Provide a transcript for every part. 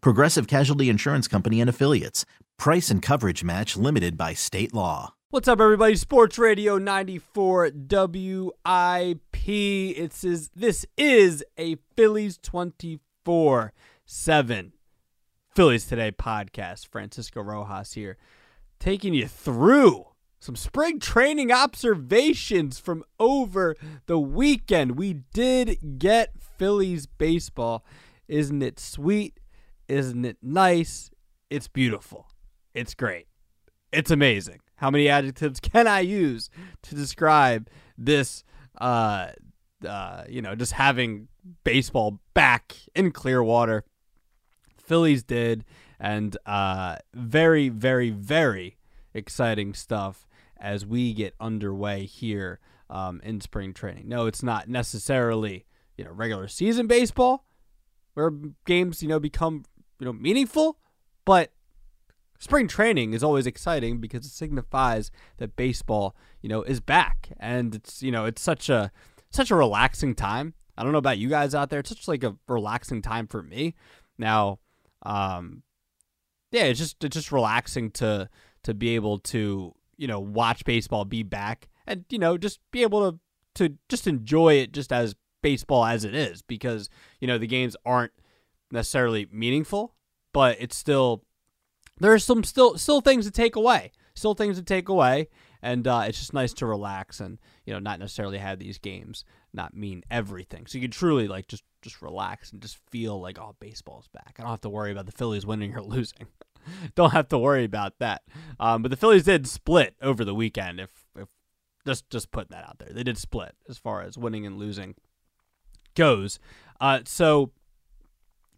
Progressive Casualty Insurance Company and Affiliates. Price and coverage match limited by state law. What's up, everybody? Sports Radio 94 WIP. It says this is a Phillies 24/7 Phillies Today podcast. Francisco Rojas here, taking you through some spring training observations from over the weekend. We did get Phillies baseball. Isn't it sweet? Isn't it nice? It's beautiful. It's great. It's amazing. How many adjectives can I use to describe this, just having baseball back in Clearwater? Phillies did, and very, very, very exciting stuff as we get underway here in spring training. No, it's not necessarily, regular season baseball where games, become, meaningful, but spring training is always exciting because it signifies that baseball, is back. And it's, it's such a relaxing time. I don't know about you guys out there. It's such like a relaxing time for me. Now, it's just relaxing to be able to, watch baseball be back and, just be able to just enjoy it just as baseball as it is, because, the games aren't necessarily meaningful, but it's still, there are some still things to take away, and it's just nice to relax and, not necessarily have these games not mean everything. So you can truly like just relax and just feel like, oh, baseball's back. I don't have to worry about the Phillies winning or losing. Don't have to worry about that. But the Phillies did split over the weekend. If just putting that out there, they did split as far as winning and losing goes. So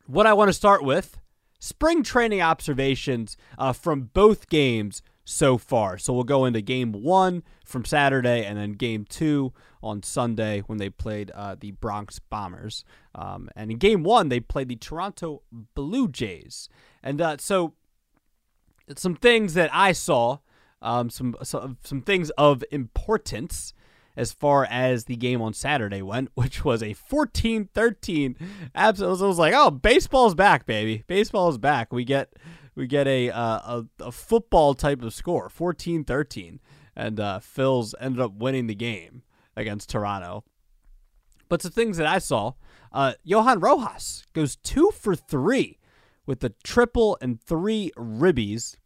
what I want to start with, spring training observations from both games so far. So we'll go into game one from Saturday and then game two on Sunday when they played the Bronx Bombers. And in game one, they played the Toronto Blue Jays. And so some things that I saw, some things of importance as far as the game on Saturday went, which was a 14-13. Absolutely, I was like, oh, baseball's back, baby. Baseball's back. We get a football type of score, 14-13, and Phils ended up winning the game against Toronto. But some things that I saw, Johan Rojas goes 2 for 3. With a triple and 3 ribbies,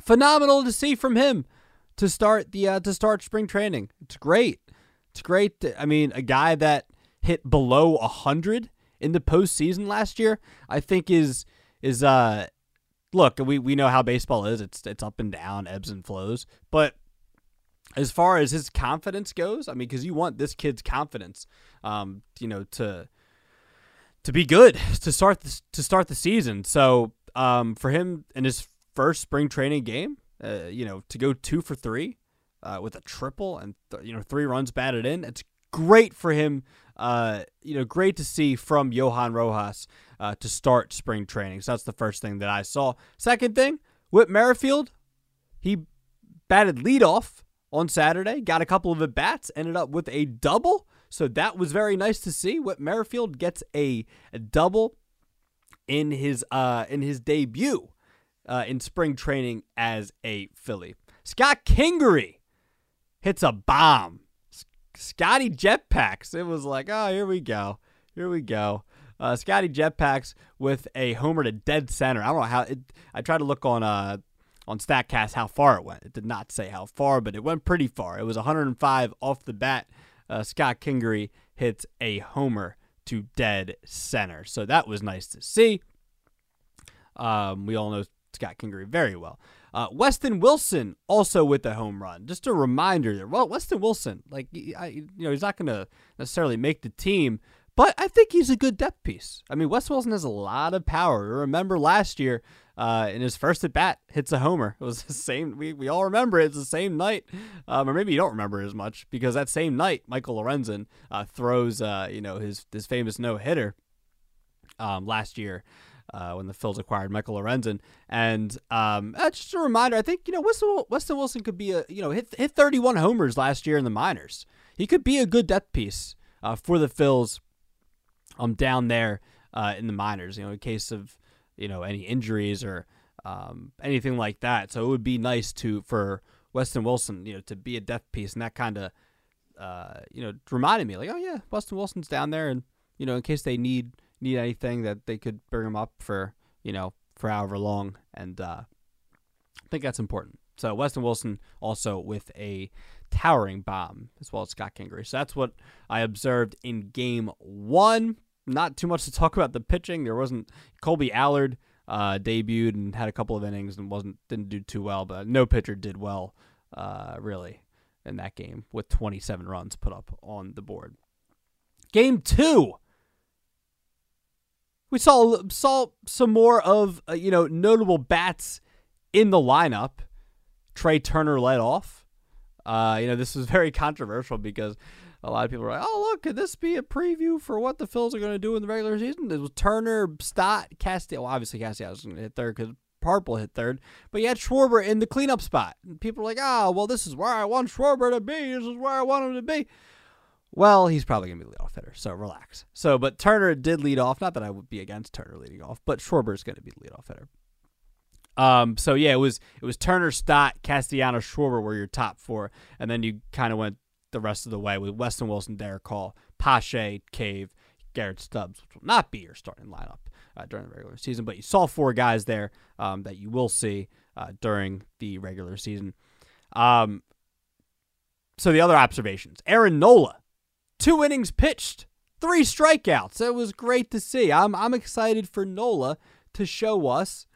phenomenal to see from him to start the spring training. It's great. It's great. I mean, a guy that hit below 100 in the postseason last year, I think is look. We know how baseball is. It's up and down, ebbs and flows. But as far as his confidence goes, I mean, because you want this kid's confidence, to be good to start the season. So for him in his first spring training game, to go 2 for 3 with a triple and 3 runs batted in, it's great for him. Great to see from Johan Rojas to start spring training. So that's the first thing that I saw. Second thing, Whit Merrifield, he batted leadoff on Saturday, got a couple of at-bats, ended up with a double. So that was very nice to see. Whit Merrifield gets a double in his debut in spring training as a Philly. Scott Kingery hits a bomb. Scotty jetpacks. It was like, oh, here we go. Scotty Jetpacks with a homer to dead center. I don't know how. I tried to look on StatCast how far it went. It did not say how far, but it went pretty far. It was 105 off the bat. Scott Kingery hits a homer to dead center. So that was nice to see. We all know Scott Kingery very well. Weston Wilson also with a home run. Just a reminder there. Well, Weston Wilson, like, he's not going to necessarily make the team, but I think he's a good depth piece. I mean, Weston Wilson has a lot of power. Remember last year, in his first at bat, hits a homer. It was the same. We all remember it. It's the same night, or maybe you don't remember as much because that same night, Michael Lorenzen throws, his famous no hitter last year when the Phils acquired Michael Lorenzen. And that's just a reminder. I think Weston Wilson could be hit 31 homers last year in the minors. He could be a good depth piece for the Phils down there in the minors. In case of any injuries or anything like that. So it would be nice for Weston Wilson, to be a depth piece. And that kind of, reminded me like, oh yeah, Weston Wilson's down there. And, in case they need anything that they could bring him up for, for however long. And I think that's important. So Weston Wilson also with a towering bomb as well as Scott Kingery. So that's what I observed in game one. Not too much to talk about the pitching. There wasn't. Colby Allard debuted and had a couple of innings and didn't do too well, but no pitcher did well really in that game with 27 runs put up on the board. Game two, we saw some more of notable bats in the lineup. Trey Turner led off. This was very controversial because a lot of people were like, oh, look, could this be a preview for what the Phils are going to do in the regular season? It was Turner, Stott, Castellano. Well, obviously, Castellano was going to hit third because Parple hit third. But you had Schwarber in the cleanup spot. And people were like, this is where I want Schwarber to be. This is where I want him to be. Well, he's probably going to be the leadoff hitter, so relax. So, but Turner did lead off. Not that I would be against Turner leading off, but Schwarber is going to be the leadoff hitter. So, yeah, it was Turner, Stott, Castellano, Schwarber were your top four. And then you kind of went the rest of the way with Weston Wilson, Derek Hall, Pache, Cave, Garrett Stubbs, which will not be your starting lineup during the regular season. But you saw four guys there that you will see during the regular season. So the other observations. Aaron Nola, 2 innings pitched, 3 strikeouts. It was great to see. I'm excited for Nola to show us.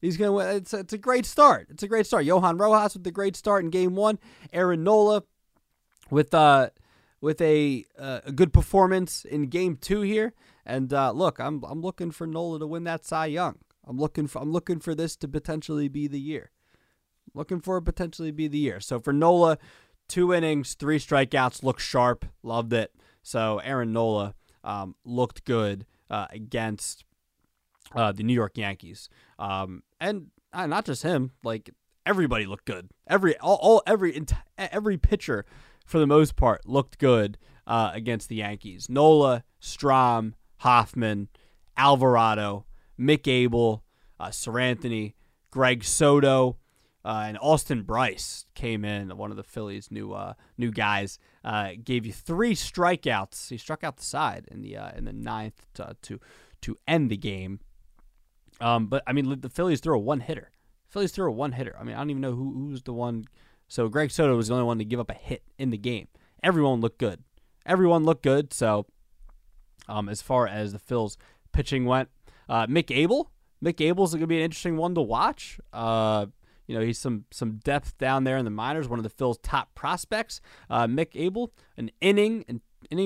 He's going to win. It's a great start. It's a great start. Johan Rojas with the great start in game one. Aaron Nola with a good performance in game two here. And look, I'm looking for Nola to win that Cy Young. I'm looking for this to potentially be the year. Looking for it potentially be the year. So for Nola, 2 innings, 3 strikeouts, looked sharp, loved it. So Aaron Nola looked good against the New York Yankees. And not just him, like everybody looked good. Every pitcher for the most part, looked good against the Yankees. Nola, Strom, Hoffman, Alvarado, Mick Abel, Seranthony, Greg Soto, and Austin Bryce came in, one of the Phillies' new guys. Gave you 3 strikeouts. He struck out the side in the ninth to end the game. But I mean, the Phillies threw a one hitter. I mean, I don't even know who's the one. So Greg Soto was the only one to give up a hit in the game. Everyone looked good. So as far as the Phils pitching went, Mick Abel's going to be an interesting one to watch. He's some depth down there in the minors, one of the Phils' top prospects. Mick Abel, an inning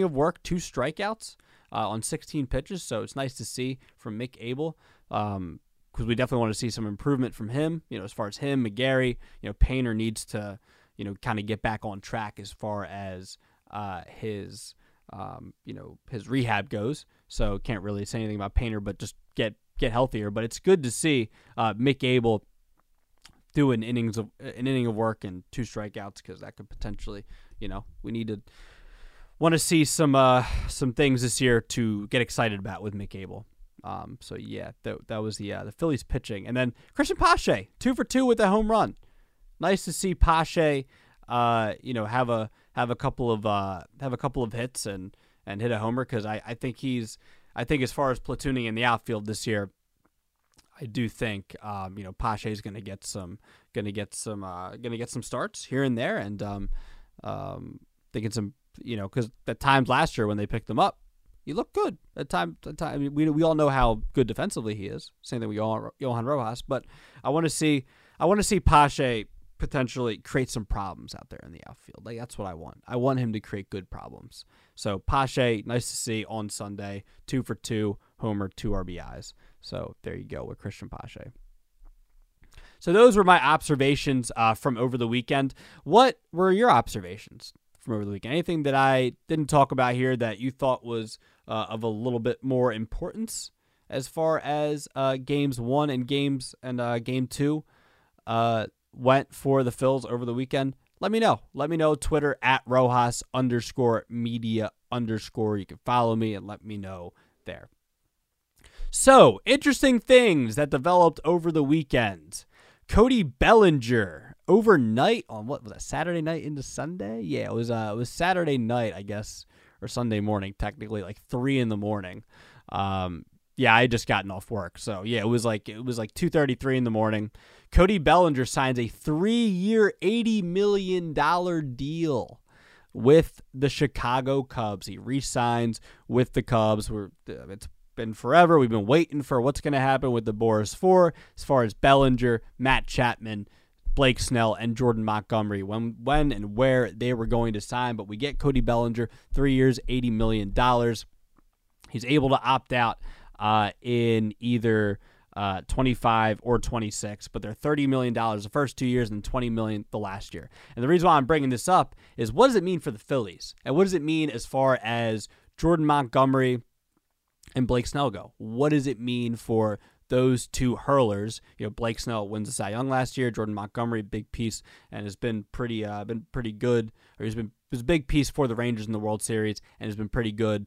of work, 2 strikeouts on 16 pitches. So it's nice to see from Mick Abel. Because we definitely want to see some improvement from him, as far as him, McGarry, Painter needs to, kind of get back on track as far as his rehab goes. So can't really say anything about Painter, but just get healthier. But it's good to see Mick Abel do an inning of work and 2 strikeouts because that could potentially, we need to want to see some things this year to get excited about with Mick Abel. So yeah, that was the Phillies pitching, and then Christian Pache 2 for 2 with a home run. Nice to see Pache, have a couple of hits and hit a homer because I think he's I think as far as platooning in the outfield this year, I do think Pache is going to get some starts here and there, and thinking some, because at times last year when they picked him up, he looked good. At times we all know how good defensively he is. Same thing with Johan Rojas, but I want to see Pache potentially create some problems out there in the outfield. Like, that's what I want. I want him to create good problems. So Pache, nice to see on Sunday, 2 for 2, homer, 2 RBIs. So there you go with Christian Pache. So those were my observations from over the weekend. What were your observations from over the weekend? Anything that I didn't talk about here that you thought was of a little bit more importance as far as games one and game two went for the Phils over the weekend? Let me know. Let me know. Twitter @Rojas_media_. You can follow me and let me know there. So, interesting things that developed over the weekend. Cody Bellinger overnight on, what was that, Saturday night into Sunday? Yeah, it was Saturday night, I guess, or Sunday morning, technically, like 3 in the morning. Yeah, I had just gotten off work, so yeah, it was like 2:33 in the morning. Cody Bellinger signs a 3-year, $80 million deal with the Chicago Cubs. He re-signs with the Cubs. It's been forever. We've been waiting for what's going to happen with the Boris Four as far as Bellinger, Matt Chapman, Blake Snell, and Jordan Montgomery, when and where they were going to sign. But we get Cody Bellinger, 3 years, $80 million. He's able to opt out in either 25 or 26, but they're $30 million the first 2 years and $20 million the last year. And the reason why I'm bringing this up is, what does it mean for the Phillies? And what does it mean as far as Jordan Montgomery and Blake Snell go? What does it mean for those two hurlers? Blake Snell wins the Cy Young last year. Jordan Montgomery, big piece, and has been pretty good. Or he's a big piece for the Rangers in the World Series, and has been pretty good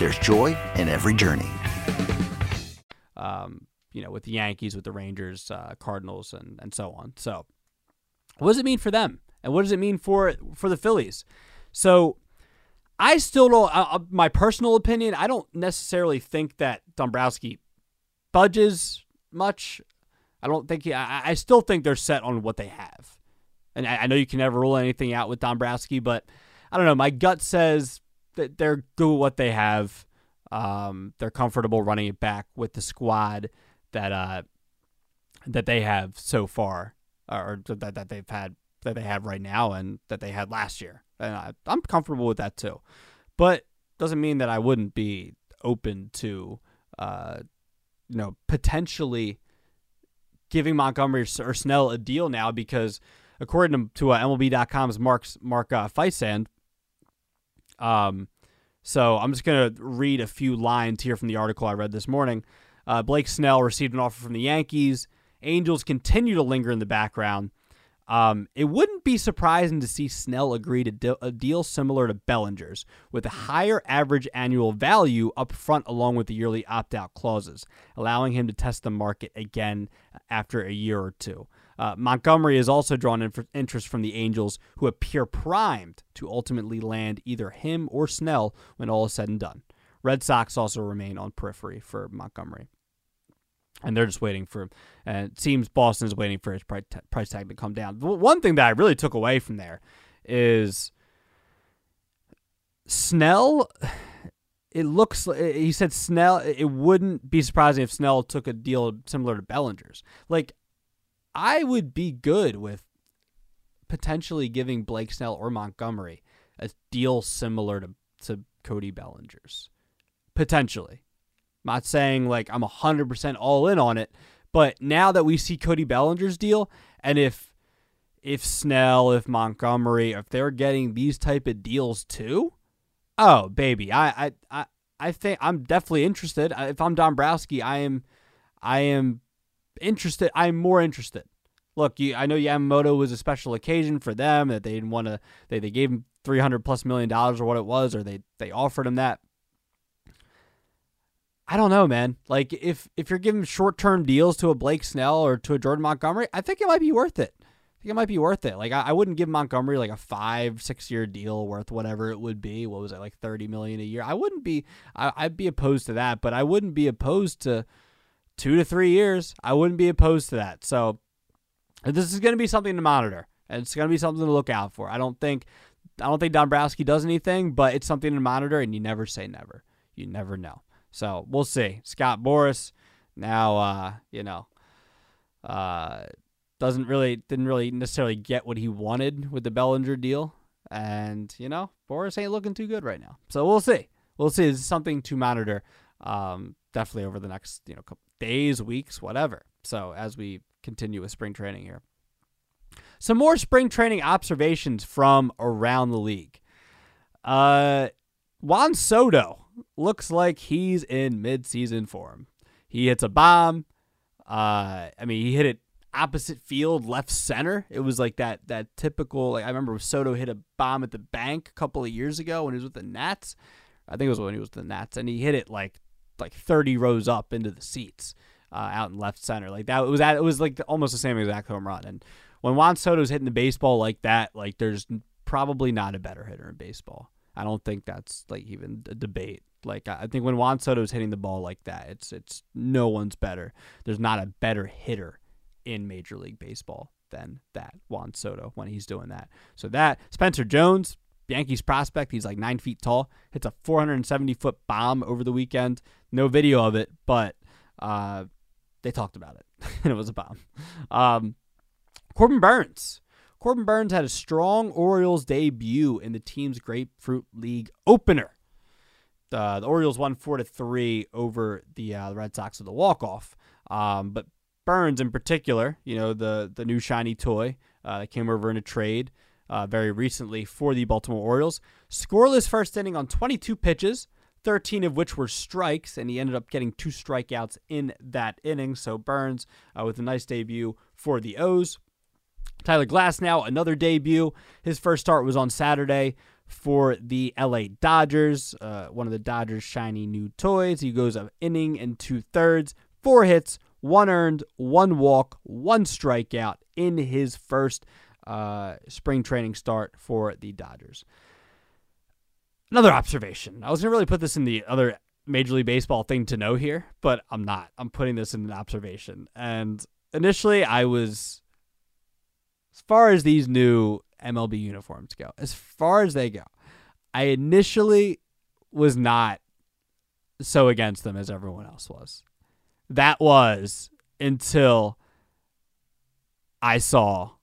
There's joy in every journey. With the Yankees, with the Rangers, Cardinals, and so on. So what does it mean for them? And what does it mean for the Phillies? So I still don't, my personal opinion, I don't necessarily think that Dombrowski budges much. I don't think I still think they're set on what they have. And I know you can never rule anything out with Dombrowski, but I don't know. My gut says that they're good with what they have. They're comfortable running it back with the squad that they have so far, or that they have right now, and that they had last year. And I'm comfortable with that too, but doesn't mean that I wouldn't be open to, potentially giving Montgomery or Snell a deal now, because according to MLB.com's Mark Feisand. So I'm just going to read a few lines here from the article I read this morning. Blake Snell received an offer from the Yankees. Angels continue to linger in the background. It wouldn't be surprising to see Snell agree to a deal similar to Bellinger's, with a higher average annual value up front, along with the yearly opt-out clauses, allowing him to test the market again after a year or two. Montgomery has also drawn interest from the Angels, who appear primed to ultimately land either him or Snell when all is said and done. Red Sox also remain on periphery for Montgomery. And they're just waiting for, it seems Boston is waiting for his price tag to come down. One thing that I really took away from there is Snell, it looks, he said Snell, it wouldn't be surprising if Snell took a deal similar to Bellinger's. Like, I would be good with potentially giving Blake Snell or Montgomery a deal similar to Cody Bellinger's. Potentially. I'm not saying like I'm 100% all in on it, but now that we see Cody Bellinger's deal, and if Snell, if Montgomery, if they're getting these type of deals too, oh baby, I think I'm definitely interested. If I'm Dombrowski, I am interested. I'm more interested. Look, I know Yamamoto was a special occasion for them that they didn't want to. They gave him $300+ million or what it was, or they offered him that. I don't know, man. Like, if you're giving short-term deals to a Blake Snell or to a Jordan Montgomery, I think it might be worth it. I think it might be worth it. Like, I wouldn't give Montgomery, like, a 5-6 year deal worth whatever it would be. What was it, like $30 million a year? I wouldn't be – I'd be opposed to that, but I wouldn't be opposed to 2 to 3 years. I wouldn't be opposed to that. So this is going to be something to monitor, and it's going to be something to look out for. I don't think Dombrowski does anything, but it's something to monitor, and you never say never. You never know. So we'll see. Scott Boris now, didn't really necessarily get what he wanted with the Bellinger deal. And, Boris ain't looking too good right now. So we'll see. We'll see. This is something to monitor definitely over the next, couple days, weeks, whatever. So as we continue with spring training here. Some more spring training observations from around the league. Juan Soto. Looks like he's in mid-season form. He hits a bomb. He hit it opposite field, left center. It was like that typical, like I remember Soto hit a bomb at the bank a couple of years ago when he was with the Nats. I think it was when he was with the Nats, and he hit it like 30 rows up into the seats out in left center. Like that it was like almost the same exact home run. And when Juan Soto's hitting the baseball like that, like there's probably not a better hitter in baseball. I don't think that's like even a debate. Like I think when Juan Soto's hitting the ball like that, it's no one's better. There's not a better hitter in Major League Baseball than that Juan Soto when he's doing that. So that Spencer Jones, Yankees prospect, he's like 9 feet tall, hits a 470-foot bomb over the weekend. No video of it, but they talked about it and it was a bomb. Corbin Burns. Corbin Burns had a strong Orioles debut in the team's Grapefruit League opener. The Orioles won 4-3 over the Red Sox with a walk-off. But Burns in particular, the new shiny toy that came over in a trade very recently for the Baltimore Orioles. Scoreless first inning on 22 pitches, 13 of which were strikes, and he ended up getting 2 strikeouts in that inning. So Burns with a nice debut for the O's. Tyler Glasnow, another debut. His first start was on Saturday for the LA Dodgers, one of the Dodgers' shiny new toys. He goes an inning and 2/3, 4 hits, 1 earned, 1 walk, 1 strikeout in his first spring training start for the Dodgers. Another observation. I was going to really put this in the other Major League Baseball thing to know here, but I'm not. I'm putting this in an observation. And initially I was... As far as these new MLB uniforms go, as far as they go, I initially was not so against them as everyone else was. That was until I saw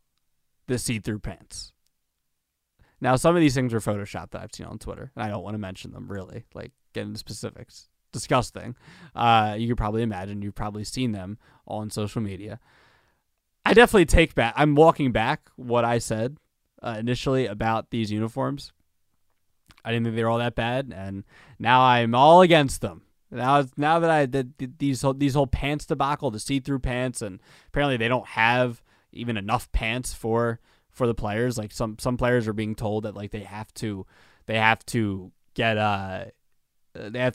the see-through pants. Now, some of these things are Photoshopped that I've seen on Twitter, and I don't want to mention them, really. Like, get into specifics. Disgusting. You could probably imagine. You've probably seen them on social media. I definitely take back. I'm walking back what I said initially about these uniforms. I didn't think they were all that bad, and now I'm all against them. Now that I did these whole pants debacle, the see-through pants, and apparently they don't have even enough pants for the players. Like some players are being told that like they have to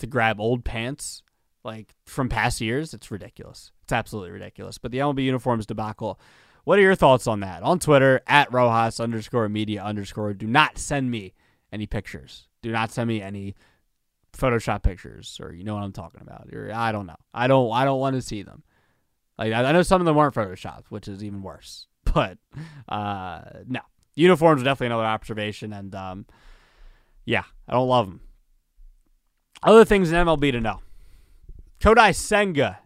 grab old pants like from past years. It's ridiculous. It's absolutely ridiculous. But the MLB uniforms debacle What are your thoughts on that? On Twitter, at Rojas_media_. Do not send me any pictures. Do not send me any Photoshop pictures, or you know what I'm talking about. Or I don't know. I don't want to see them. Like, I know some of them weren't Photoshopped, which is even worse. But no, uniforms are definitely another observation, and yeah, I don't love them. Other things in MLB to know: Kodai Senga,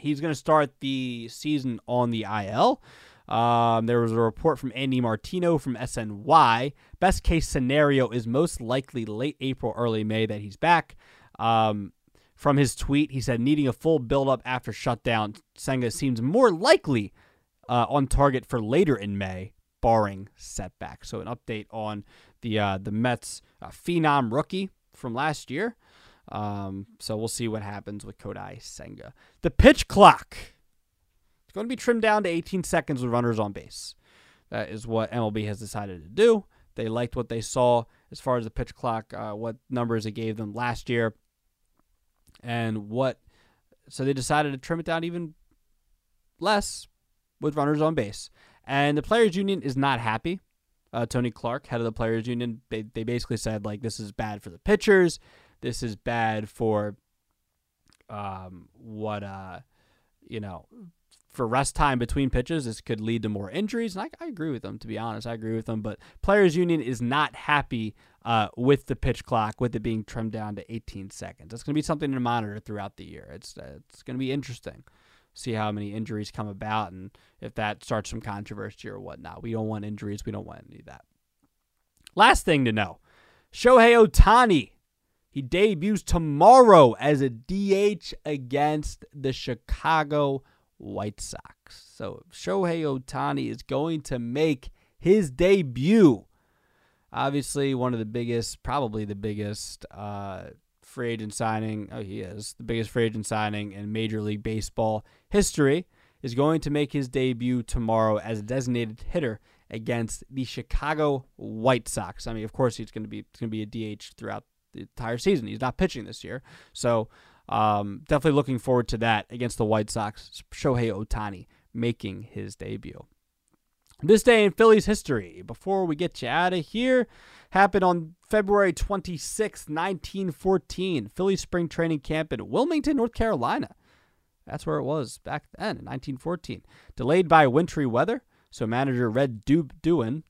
he's going to start the season on the IL. There was a report from Andy Martino from SNY. Best case scenario is most likely late April, early May that he's back. From his tweet, he said, needing a full buildup after shutdown, Senga seems more likely on target for later in May, barring setback. So an update on the Mets phenom rookie from last year. So we'll see what happens with Kodai Senga. The pitch clock. It's going to be trimmed down to 18 seconds with runners on base. That is what MLB has decided to do. They liked what they saw as far as the pitch clock, what numbers it gave them last year, and what. So they decided to trim it down even less with runners on base. And the Players Union is not happy. Tony Clark, head of the Players Union, they basically said, like, this is bad for the pitchers. This is bad for for rest time between pitches. This could lead to more injuries. And I agree with them, to be honest. I agree with them. But Players Union is not happy with the pitch clock, with it being trimmed down to 18 seconds. That's going to be something to monitor throughout the year. It's going to be interesting. See how many injuries come about and if that starts some controversy or whatnot. We don't want injuries. We don't want any of that. Last thing to know, Shohei Ohtani. He debuts tomorrow as a DH against the Chicago White Sox. So Shohei Ohtani is going to make his debut. Obviously, one of the biggest, probably the biggest free agent signing. Oh, he is the biggest free agent signing in Major League Baseball history. Is going to make his debut tomorrow as a designated hitter against the Chicago White Sox. I mean, of course, he's going to be a DH throughout the entire season. He's not pitching this year, so. Definitely looking forward to that against the White Sox. Shohei Ohtani making his debut. This day in Phillies history, before we get you out of here, happened on February 26, 1914. Phillies spring training camp in Wilmington, North Carolina. That's where it was back then in 1914. Delayed by wintry weather, so manager Red Dubin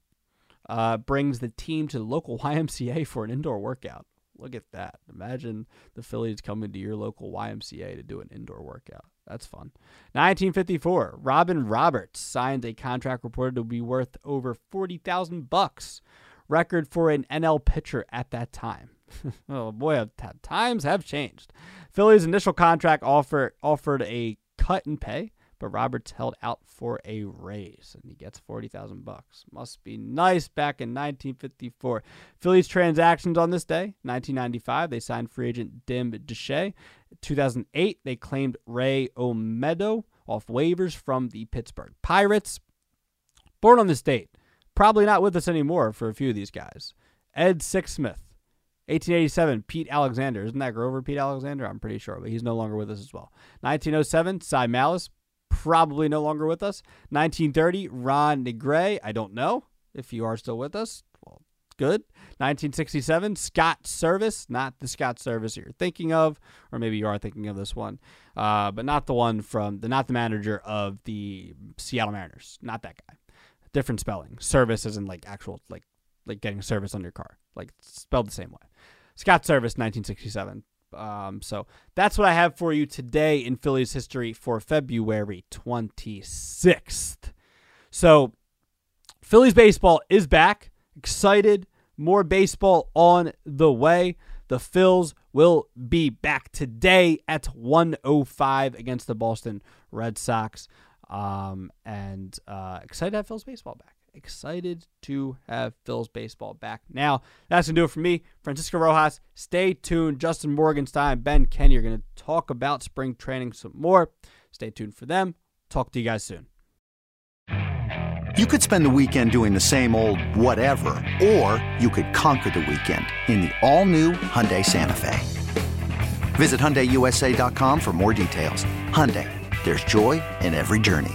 brings the team to the local YMCA for an indoor workout. Look at that. Imagine the Phillies coming to your local YMCA to do an indoor workout. That's fun. 1954, Robin Roberts signs a contract reported to be worth over $40,000. Record for an NL pitcher at that time. Oh, boy, times have changed. Phillies' initial contract offered a cut in pay, but Roberts held out for a raise, and he gets $40,000. Must be nice back in 1954. Phillies transactions on this day: 1995, they signed free agent Dim Deshay. 2008, they claimed Ray Omedo off waivers from the Pittsburgh Pirates. Born on this date, probably not with us anymore for a few of these guys. Ed Sixsmith, 1887, Pete Alexander. Isn't that Grover Pete Alexander? I'm pretty sure, but he's no longer with us as well. 1907, Cy Malice. Probably no longer with us. 1930, Ron Negre. I don't know if you are still with us. Well, good. 1967, Scott Servais. Not the Scott Servais you're thinking of, or maybe you are thinking of this one, but not the one from not the manager of the Seattle Mariners. Not that guy. Different spelling. Service isn't like actual like getting service on your car. Like it's spelled the same way. Scott Servais, 1967. So that's what I have for you today in Phillies history for February 26th. So Phillies baseball is back. Excited. More baseball on the way. The Phils will be back today at 1:05 against the Boston Red Sox. And excited to have Phils baseball back. Excited to have Phils baseball back. Now, that's going to do it for me, Francisco Rojas. Stay tuned. Justin Morgenstein, Ben Kenny are going to talk about spring training some more. Stay tuned for them. Talk to you guys soon. You could spend the weekend doing the same old whatever, or you could conquer the weekend in the all-new Hyundai Santa Fe. Visit HyundaiUSA.com for more details. Hyundai, there's joy in every journey.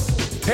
Hey